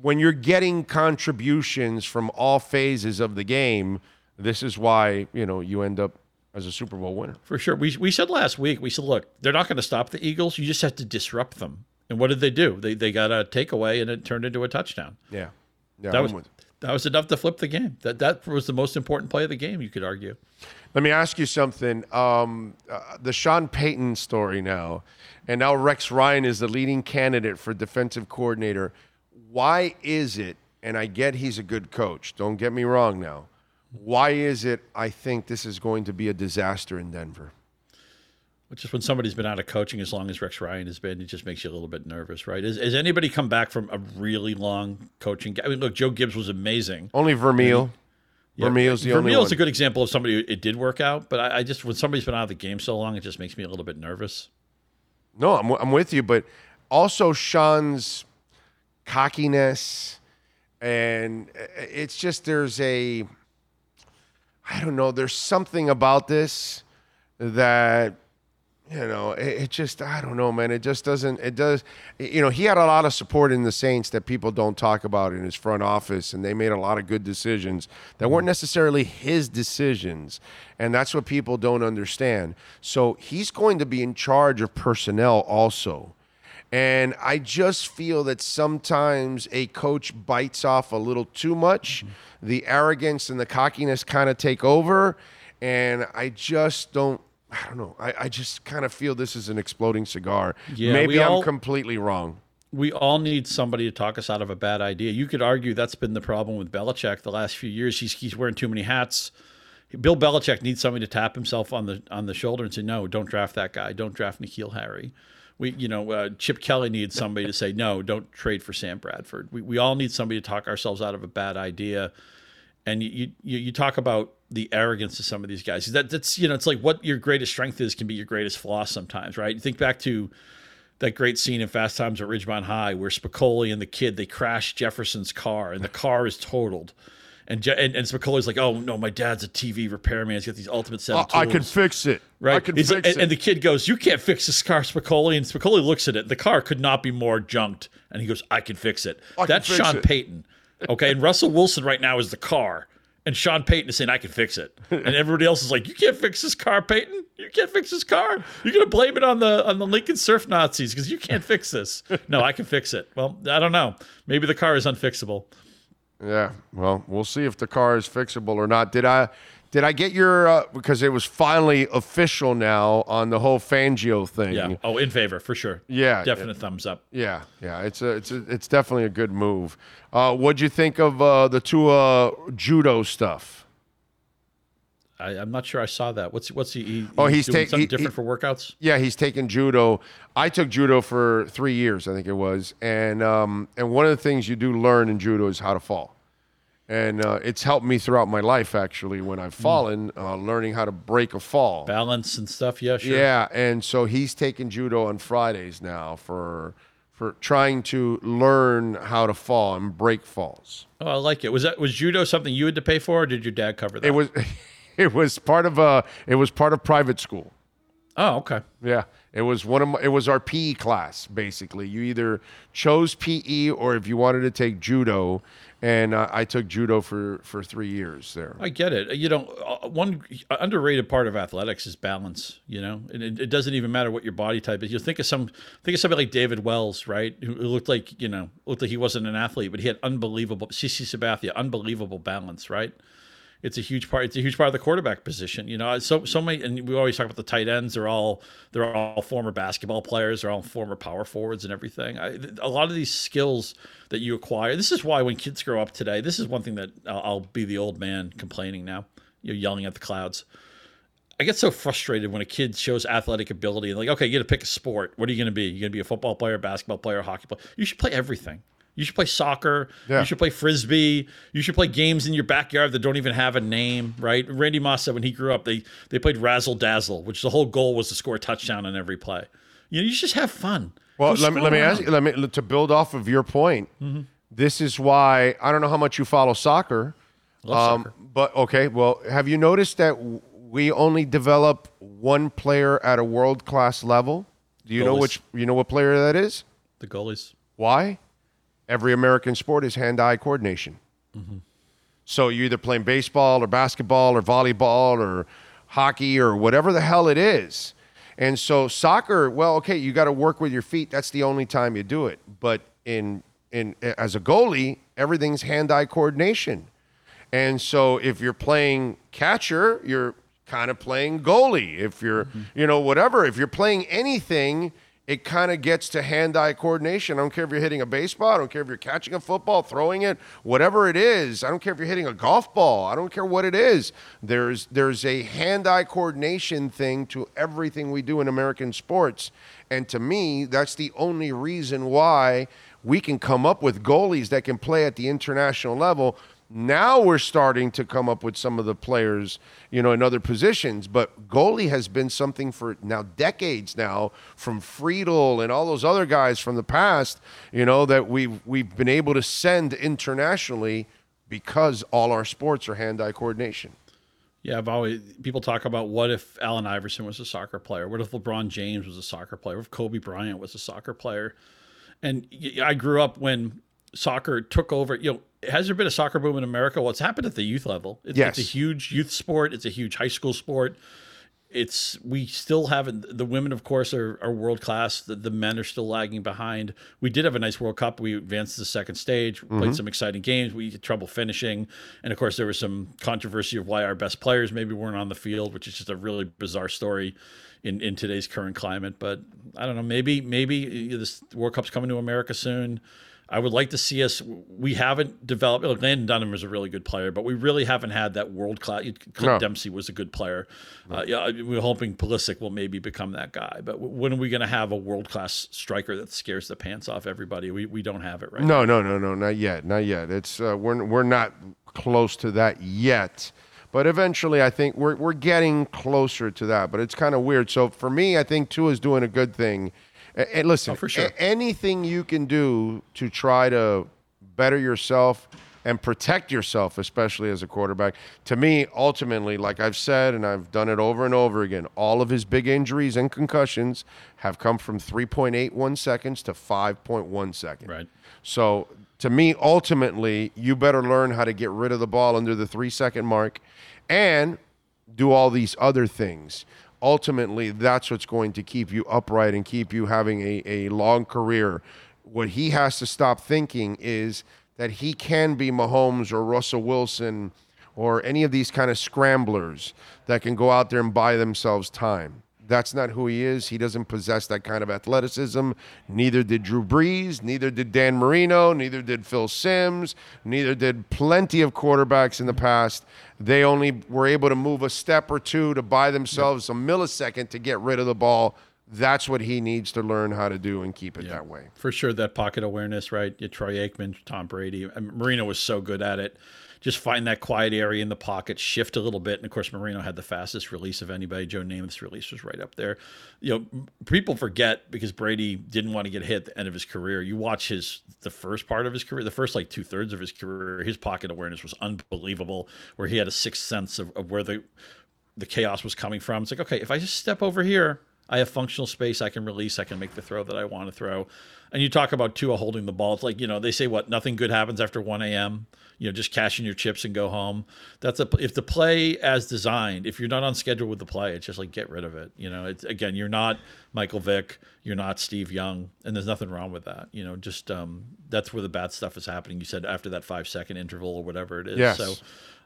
when you're getting contributions from all phases of the game, this is why, you know, you end up as a Super Bowl winner. For sure. We said last week, look, they're not going to stop the Eagles. You just have to disrupt them. And what did they do? They got a takeaway, and it turned into a touchdown. Yeah. That was That was enough to flip the game. That was the most important play of the game, you could argue. Let me ask you something. The Sean Payton story now, and now Rex Ryan is the leading candidate for defensive coordinator. Why is it, and I get he's a good coach, don't get me wrong now, why is it I think this is going to be a disaster in Denver? Which is when somebody's been out of coaching as long as Rex Ryan has been, it just makes you a little bit nervous, right? Has anybody come back from a really long coaching? I mean, look, Joe Gibbs was amazing. Only Vermeil. Yeah, Vermeil's the only one. Vermeil's a good example of somebody it did work out, but I just, when somebody's been out of the game so long, it just makes me a little bit nervous. No, I'm with you, but also Sean's cockiness, and it's just there's a, I don't know, there's something about this that... You know, it just, I don't know, man. It just doesn't, it does, you know, he had a lot of support in the Saints that people don't talk about in his front office, and they made a lot of good decisions that weren't necessarily his decisions, and that's what people don't understand. So he's going to be in charge of personnel also, and I just feel that sometimes a coach bites off a little too much. Mm-hmm. The arrogance and the cockiness kind of take over, and I don't know. I just kind of feel this is an exploding cigar. Yeah, maybe I'm completely wrong. We all need somebody to talk us out of a bad idea. You could argue that's been the problem with Belichick the last few years. He's wearing too many hats. Bill Belichick needs somebody to tap himself on the shoulder and say, no, don't draft that guy. Don't draft Nikhil Harry. Chip Kelly needs somebody to say, no, don't trade for Sam Bradford. We all need somebody to talk ourselves out of a bad idea. And you talk about the arrogance of some of these guys. That's it's like what your greatest strength is can be your greatest flaw sometimes, right? You think back to that great scene in Fast Times at Ridgemont High where Spicoli and the kid, they crash Jefferson's car and the car is totaled. And Spicoli's like, oh, no, my dad's a TV repairman. He's got these ultimate set of tools. I can fix it. Right? I can fix it. And the kid goes, you can't fix this car, Spicoli. And Spicoli looks at it. The car could not be more junked. And he goes, I can fix it. That's Sean Payton. Okay, and Russell Wilson right now is the car. And Sean Payton is saying, I can fix it. And everybody else is like, you can't fix this car, Payton. You can't fix this car. You're going to blame it on the Lincoln Surf Nazis because you can't fix this. No, I can fix it. Well, I don't know. Maybe the car is unfixable. Yeah, well, we'll see if the car is fixable or not. Did I get your because it was finally official now on the whole Fangio thing. Yeah. Oh, in favor for sure. Yeah. Definite thumbs up. Yeah. Yeah. It's definitely a good move. What'd you think of the Tua judo stuff? I'm not sure I saw that. What's he? Oh, he's doing something different for workouts. Yeah, he's taking judo. I took judo for 3 years, I think it was, and one of the things you do learn in judo is how to fall. And it's helped me throughout my life, actually, when I've fallen, learning how to break a fall. Balance and stuff, yeah, sure. Yeah, and so he's taking judo on Fridays now for trying to learn how to fall and break falls. Oh, I like it. Was judo something you had to pay for, or did your dad cover that? It was part of private school. Oh, okay. Yeah. It was our PE class, basically. You either chose PE or if you wanted to take judo, and I took judo for 3 years there. I get it. One underrated part of athletics is balance, and it doesn't even matter what your body type is. You think of somebody like David Wells, right? Who looked like he wasn't an athlete, but he had unbelievable balance, right? It's a huge part. It's a huge part of the quarterback position. So many, and we always talk about the tight ends. They're all former basketball players. They're all former power forwards and everything. A lot of these skills that you acquire. This is why when kids grow up today, this is one thing that I'll be the old man complaining now. You're yelling at the clouds. I get so frustrated when a kid shows athletic ability and like, okay, you got to pick a sport. What are you going to be? You're going to be a football player, basketball player, hockey player. You should play everything. You should play soccer. Yeah. You should play frisbee. You should play games in your backyard that don't even have a name, right? Randy Moss said when he grew up, they played Razzle Dazzle, which the whole goal was to score a touchdown on every play. You just have fun. Well, let me ask you. To build off of your point. Mm-hmm. This is why I don't know how much you follow soccer. Love soccer. But okay, well, have you noticed that we only develop one player at a world-class level? Do you know what player that is? The goalies. Why? Every American sport is hand-eye coordination. Mm-hmm. So you're either playing baseball or basketball or volleyball or hockey or whatever the hell it is. And so soccer, well, okay, you got to work with your feet. That's the only time you do it. But in in as a goalie, everything's hand-eye coordination. And so if you're playing catcher, you're kind of playing goalie. If you're, you know, whatever, if you're playing anything, it kind of gets to hand-eye coordination. I don't care if you're hitting a baseball. I don't care if you're catching a football, throwing it, whatever it is. I don't care if you're hitting a golf ball. I don't care what it is. There's a hand-eye coordination thing to everything we do in American sports. And to me, that's the only reason why we can come up with goalies that can play at the international level. Now we're starting to come up with some of the players, you know, in other positions. But goalie has been something for now decades now, from Friedel and all those other guys from the past, you know, that we've been able to send internationally because all our sports are hand-eye coordination. Yeah, I've always people talk about what if Allen Iverson was a soccer player? What if LeBron James was a soccer player? What if Kobe Bryant was a soccer player? And I grew up when soccer took over, you know. Has there been a soccer boom in America? Well, it's happened at the youth level. Yes. It's a huge youth sport. It's a huge high school sport. We still haven't, the women, of course, are world class. The men are still lagging behind. We did have a nice World Cup. We advanced to the second stage, played some exciting games. We had trouble finishing. And of course, there was some controversy of why our best players maybe weren't on the field, which is just a really bizarre story in today's current climate. But I don't know, maybe this World Cup's coming to America soon. I would like to see us. We haven't developed. Look, Landon Dunham is a really good player, but we really haven't had that world class. Clint Dempsey was a good player. We're hoping Pulisic will maybe become that guy. But when are we going to have a world class striker that scares the pants off everybody? We don't have it right now. No, not yet. It's we're not close to that yet. But eventually, I think we're getting closer to that. But it's kind of weird. So for me, I think Tua's doing a good thing. And listen, for sure. Anything you can do to try to better yourself and protect yourself, especially as a quarterback, to me, ultimately, like I've said, and I've done it over and over again, all of his big injuries and concussions have come from 3.81 seconds to 5.1 seconds. Right. So to me, ultimately, you better learn how to get rid of the ball under the 3-second mark and do all these other things. Ultimately, that's what's going to keep you upright and keep you having a long career. What he has to stop thinking is that he can be Mahomes or Russell Wilson or any of these kind of scramblers that can go out there and buy themselves time. That's not who he is. He doesn't possess that kind of athleticism. Neither did Drew Brees, neither did Dan Marino, neither did Phil Simms, neither did plenty of quarterbacks in the past. They only were able to move a step or two to buy themselves a millisecond to get rid of the ball. That's what he needs to learn how to do and keep it that way. For sure, that pocket awareness, right? Troy Aikman, Tom Brady. Marino was so good at it. Just find that quiet area in the pocket, shift a little bit. And, of course, Marino had the fastest release of anybody. Joe Namath's release was right up there. You know, people forget because Brady didn't want to get hit at the end of his career. You watch the first part of his career, the first, like, two-thirds of his career, his pocket awareness was unbelievable, where he had a sixth sense of where the chaos was coming from. It's like, okay, if I just step over here, I have functional space. I can release. I can make the throw that I want to throw. And you talk about Tua holding the ball. It's like, you know, they say what nothing good happens after 1 a.m. You know, just cash in your chips and go home. That's if the play as designed. If you're not on schedule with the play, it's just like get rid of it. You know, it's again, you're not Michael Vick. You're not Steve Young, and there's nothing wrong with that. You know, just that's where the bad stuff is happening. You said after that 5-second interval or whatever it is. Yes. So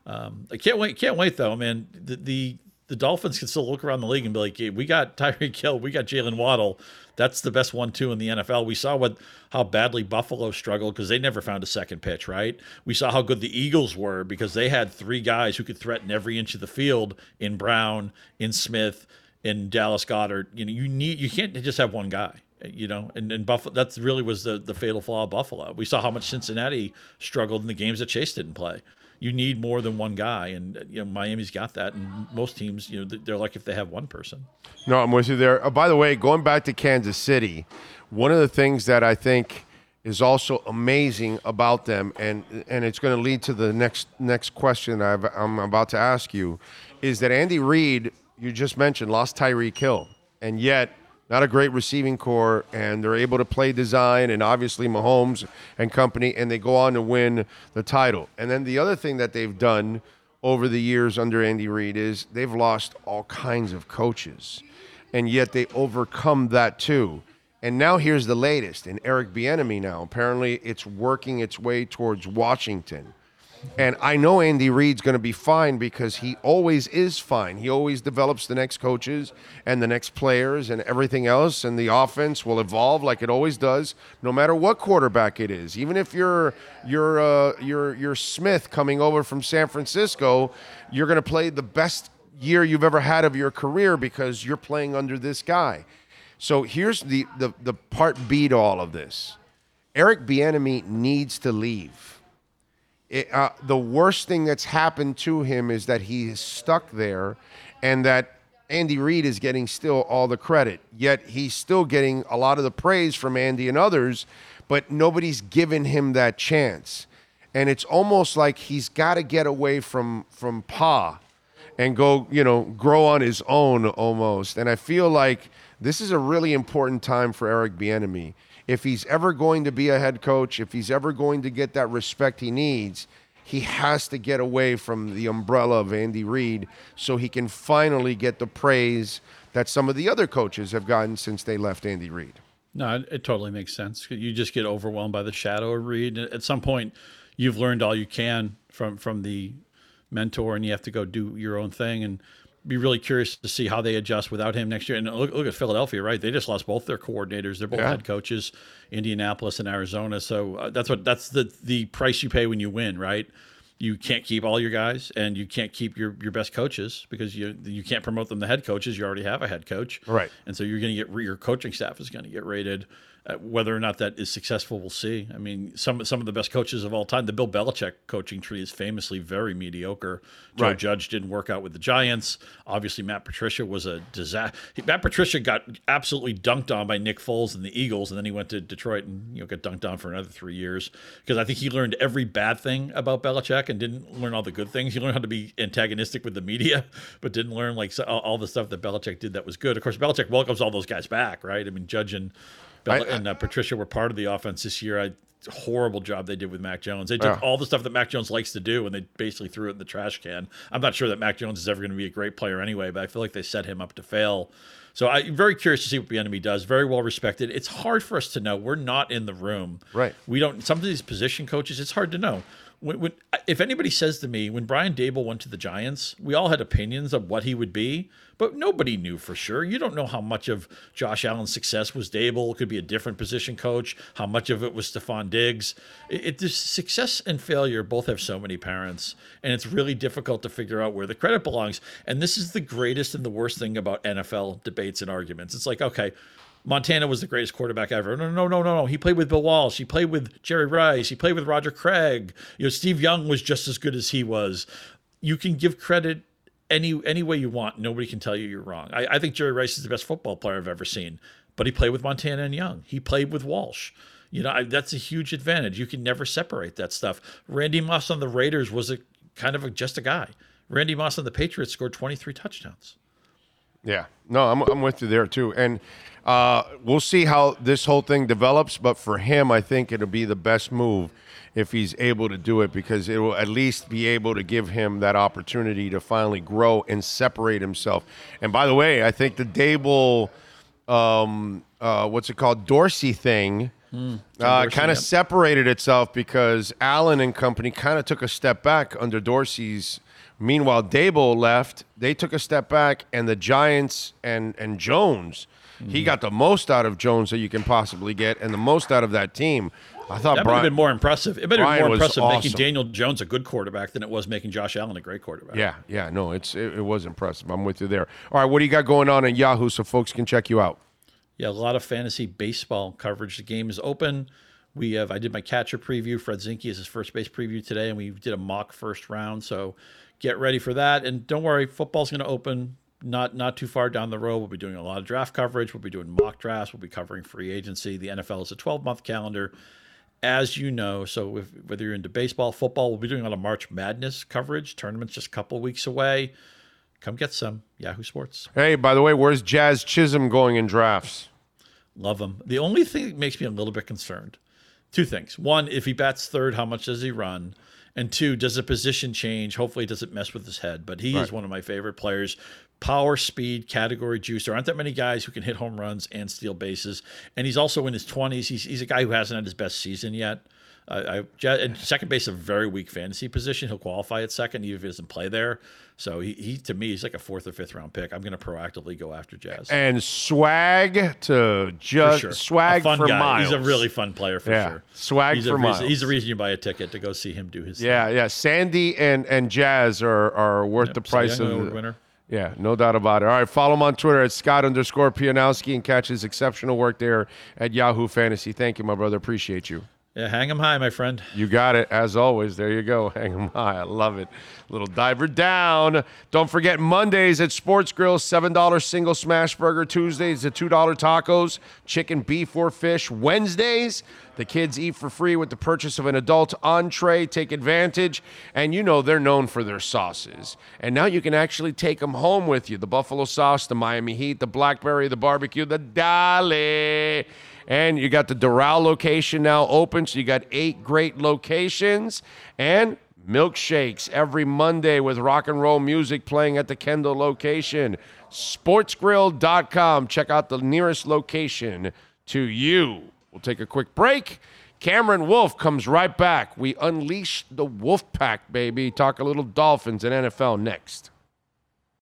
I can't wait. Can't wait though, man. The Dolphins can still look around the league and be like, hey, we got Tyreek Hill, we got Jalen Waddle. That's the best 1-2 in the NFL. We saw how badly Buffalo struggled because they never found a second pitch, right? We saw how good the Eagles were because they had three guys who could threaten every inch of the field in Brown, in Smith, in Dallas Goedert. You know, you can't just have one guy. You know, and Buffalo, that really was the fatal flaw of Buffalo. We saw how much Cincinnati struggled in the games that Chase didn't play. You need more than one guy, and you know Miami's got that, and most teams, you know, they're lucky if they have one person. No, I'm with you there. By the way, going back to Kansas City, one of the things that I think is also amazing about them, and it's going to lead to the next question I'm about to ask you, is that Andy Reid, you just mentioned, lost Tyreek Hill, and yet not a great receiving core, and they're able to play design, and obviously Mahomes and company, and they go on to win the title. And then the other thing that they've done over the years under Andy Reid is they've lost all kinds of coaches, and yet they overcome that too. And now here's the latest in Eric Bieniemy now. Apparently it's working its way towards Washington. And I know Andy Reid's going to be fine because he always is fine. He always develops the next coaches and the next players and everything else, and the offense will evolve like it always does, no matter what quarterback it is. Even if you're Smith coming over from San Francisco, you're going to play the best year you've ever had of your career because you're playing under this guy. So here's the part B to all of this. Eric Bieniemy needs to leave. The worst thing that's happened to him is that he is stuck there and that Andy Reid is getting still all the credit, yet he's still getting a lot of the praise from Andy and others, but nobody's given him that chance. And it's almost like he's got to get away from Pa and go, grow on his own almost. And I feel like this is a really important time for Eric Bieniemy. If he's ever going to be a head coach, if he's ever going to get that respect he needs, he has to get away from the umbrella of Andy Reid so he can finally get the praise that some of the other coaches have gotten since they left Andy Reid. No, it totally makes sense. You just get overwhelmed by the shadow of Reid. At some point, you've learned all you can from the mentor, and you have to go do your own thing and be really curious to see how they adjust without him next year. And look at Philadelphia, right? They just lost both their coordinators. They're both head coaches, Indianapolis and Arizona. So that's the price you pay when you win, right? You can't keep all your guys, and you can't keep your best coaches because you can't promote them to head coaches. You already have a head coach, right? And so you're going to get your coaching staff is going to get rated. Whether or not that is successful, we'll see. I mean, some of the best coaches of all time, the Bill Belichick coaching tree is famously very mediocre. Joe Judge didn't work out with the Giants. Obviously, Matt Patricia was a disaster. Matt Patricia got absolutely dunked on by Nick Foles and the Eagles, and then he went to Detroit and got dunked on for another 3 years because I think he learned every bad thing about Belichick and didn't learn all the good things. He learned how to be antagonistic with the media, but didn't learn all the stuff that Belichick did that was good. Of course, Belichick welcomes all those guys back, right? I mean, Judge and Patricia were part of the offense this year. Horrible job they did with Mac Jones. They took all the stuff that Mac Jones likes to do, and they basically threw it in the trash can. I'm not sure that Mac Jones is ever going to be a great player anyway, but I feel like they set him up to fail. So I'm very curious to see what Bieniemy does. Very well respected. It's hard for us to know. We're not in the room. Right. We don't. Some of these position coaches, it's hard to know. If anybody says to me, when Brian Daboll went to the Giants, we all had opinions of what he would be, but nobody knew for sure. You don't know how much of Josh Allen's success was Daboll. It could be a different position coach. How much of it was Stephon Diggs. This success and failure both have so many parents, and it's really difficult to figure out where the credit belongs. And this is the greatest and the worst thing about NFL debates and arguments. It's like, okay, Montana was the greatest quarterback ever. No. He played with Bill Walsh. He played with Jerry Rice. He played with Roger Craig. Steve Young was just as good as he was. You can give credit any way you want. Nobody can tell you you're wrong. I think Jerry Rice is the best football player I've ever seen, but he played with Montana and Young. He played with Walsh. That's a huge advantage. You can never separate that stuff. Randy Moss on the Raiders was just a guy. Randy Moss on the Patriots scored 23 touchdowns. Yeah, no, I'm with you there too, and we'll see how this whole thing develops. But for him, I think it'll be the best move if he's able to do it because it will at least be able to give him that opportunity to finally grow and separate himself. And by the way, I think the Daboll, Dorsey thing. Kind of separated itself because Allen and company kind of took a step back under Dorsey's. Meanwhile, Daboll left. They took a step back, and the Giants and Jones, he got the most out of Jones that you can possibly get, and the most out of that team. I thought that would have been more impressive. It would have been more impressive making Daniel Jones a good quarterback than it was making Josh Allen a great quarterback. Yeah, no, it was impressive. I'm with you there. All right, what do you got going on at Yahoo so folks can check you out? Yeah, a lot of fantasy baseball coverage. The game is open. I did my catcher preview. Fred Zinke is his first base preview today, and we did a mock first round. So get ready for that. And don't worry, football's going to open not too far down the road. We'll be doing a lot of draft coverage. We'll be doing mock drafts. We'll be covering free agency. The NFL is a 12-month calendar, as you know. So whether you're into baseball, football, we'll be doing a lot of March Madness coverage. Tournament's just a couple weeks away. Come get some Yahoo Sports. Hey, by the way, where's Jazz Chisholm going in drafts? Love him. The only thing that makes me a little bit concerned, two things. One, if he bats third, how much does he run? And two, does the position change? Hopefully it doesn't mess with his head. But he is one of my favorite players. power, speed, category juice. There aren't that many guys who can hit home runs and steal bases. And he's also in his 20s. He's a guy who hasn't had his best season yet. And second base is a very weak fantasy position. He'll qualify at second even if he doesn't play there. So he to me, he's like a fourth or fifth round pick. I'm going to proactively go after Jazz. And swag to just sure. Swag for guy. Miles. He's a really fun player for sure. Swag he's for miles. He's the reason you buy a ticket to go see him do his thing. Yeah. Sandy and Jazz are worth the price of the winner. Yeah, no doubt about it. All right, follow him on Twitter at Scott_Pianowski and catch his exceptional work there at Yahoo Fantasy. Thank you, my brother. Appreciate you. Yeah, hang him high, my friend. You got it. As always, there you go. Hang him high. I love it. Little diver down. Don't forget Mondays at Sports Grill, $7 single smash burger. Tuesdays, the $2 tacos, chicken, beef, or fish. Wednesdays, the kids eat for free with the purchase of an adult entree. Take advantage. And you know they're known for their sauces. And now you can actually take them home with you. The buffalo sauce, the Miami Heat, the blackberry, the barbecue, the Dali. And you got the Doral location now open, so you got 8 great locations. And milkshakes every Monday with rock and roll music playing at the Kendall location. Sportsgrill.com. Check out the nearest location to you. We'll take a quick break. Cameron Wolf comes right back. We unleash the Wolf Pack, baby. Talk a little Dolphins and NFL next.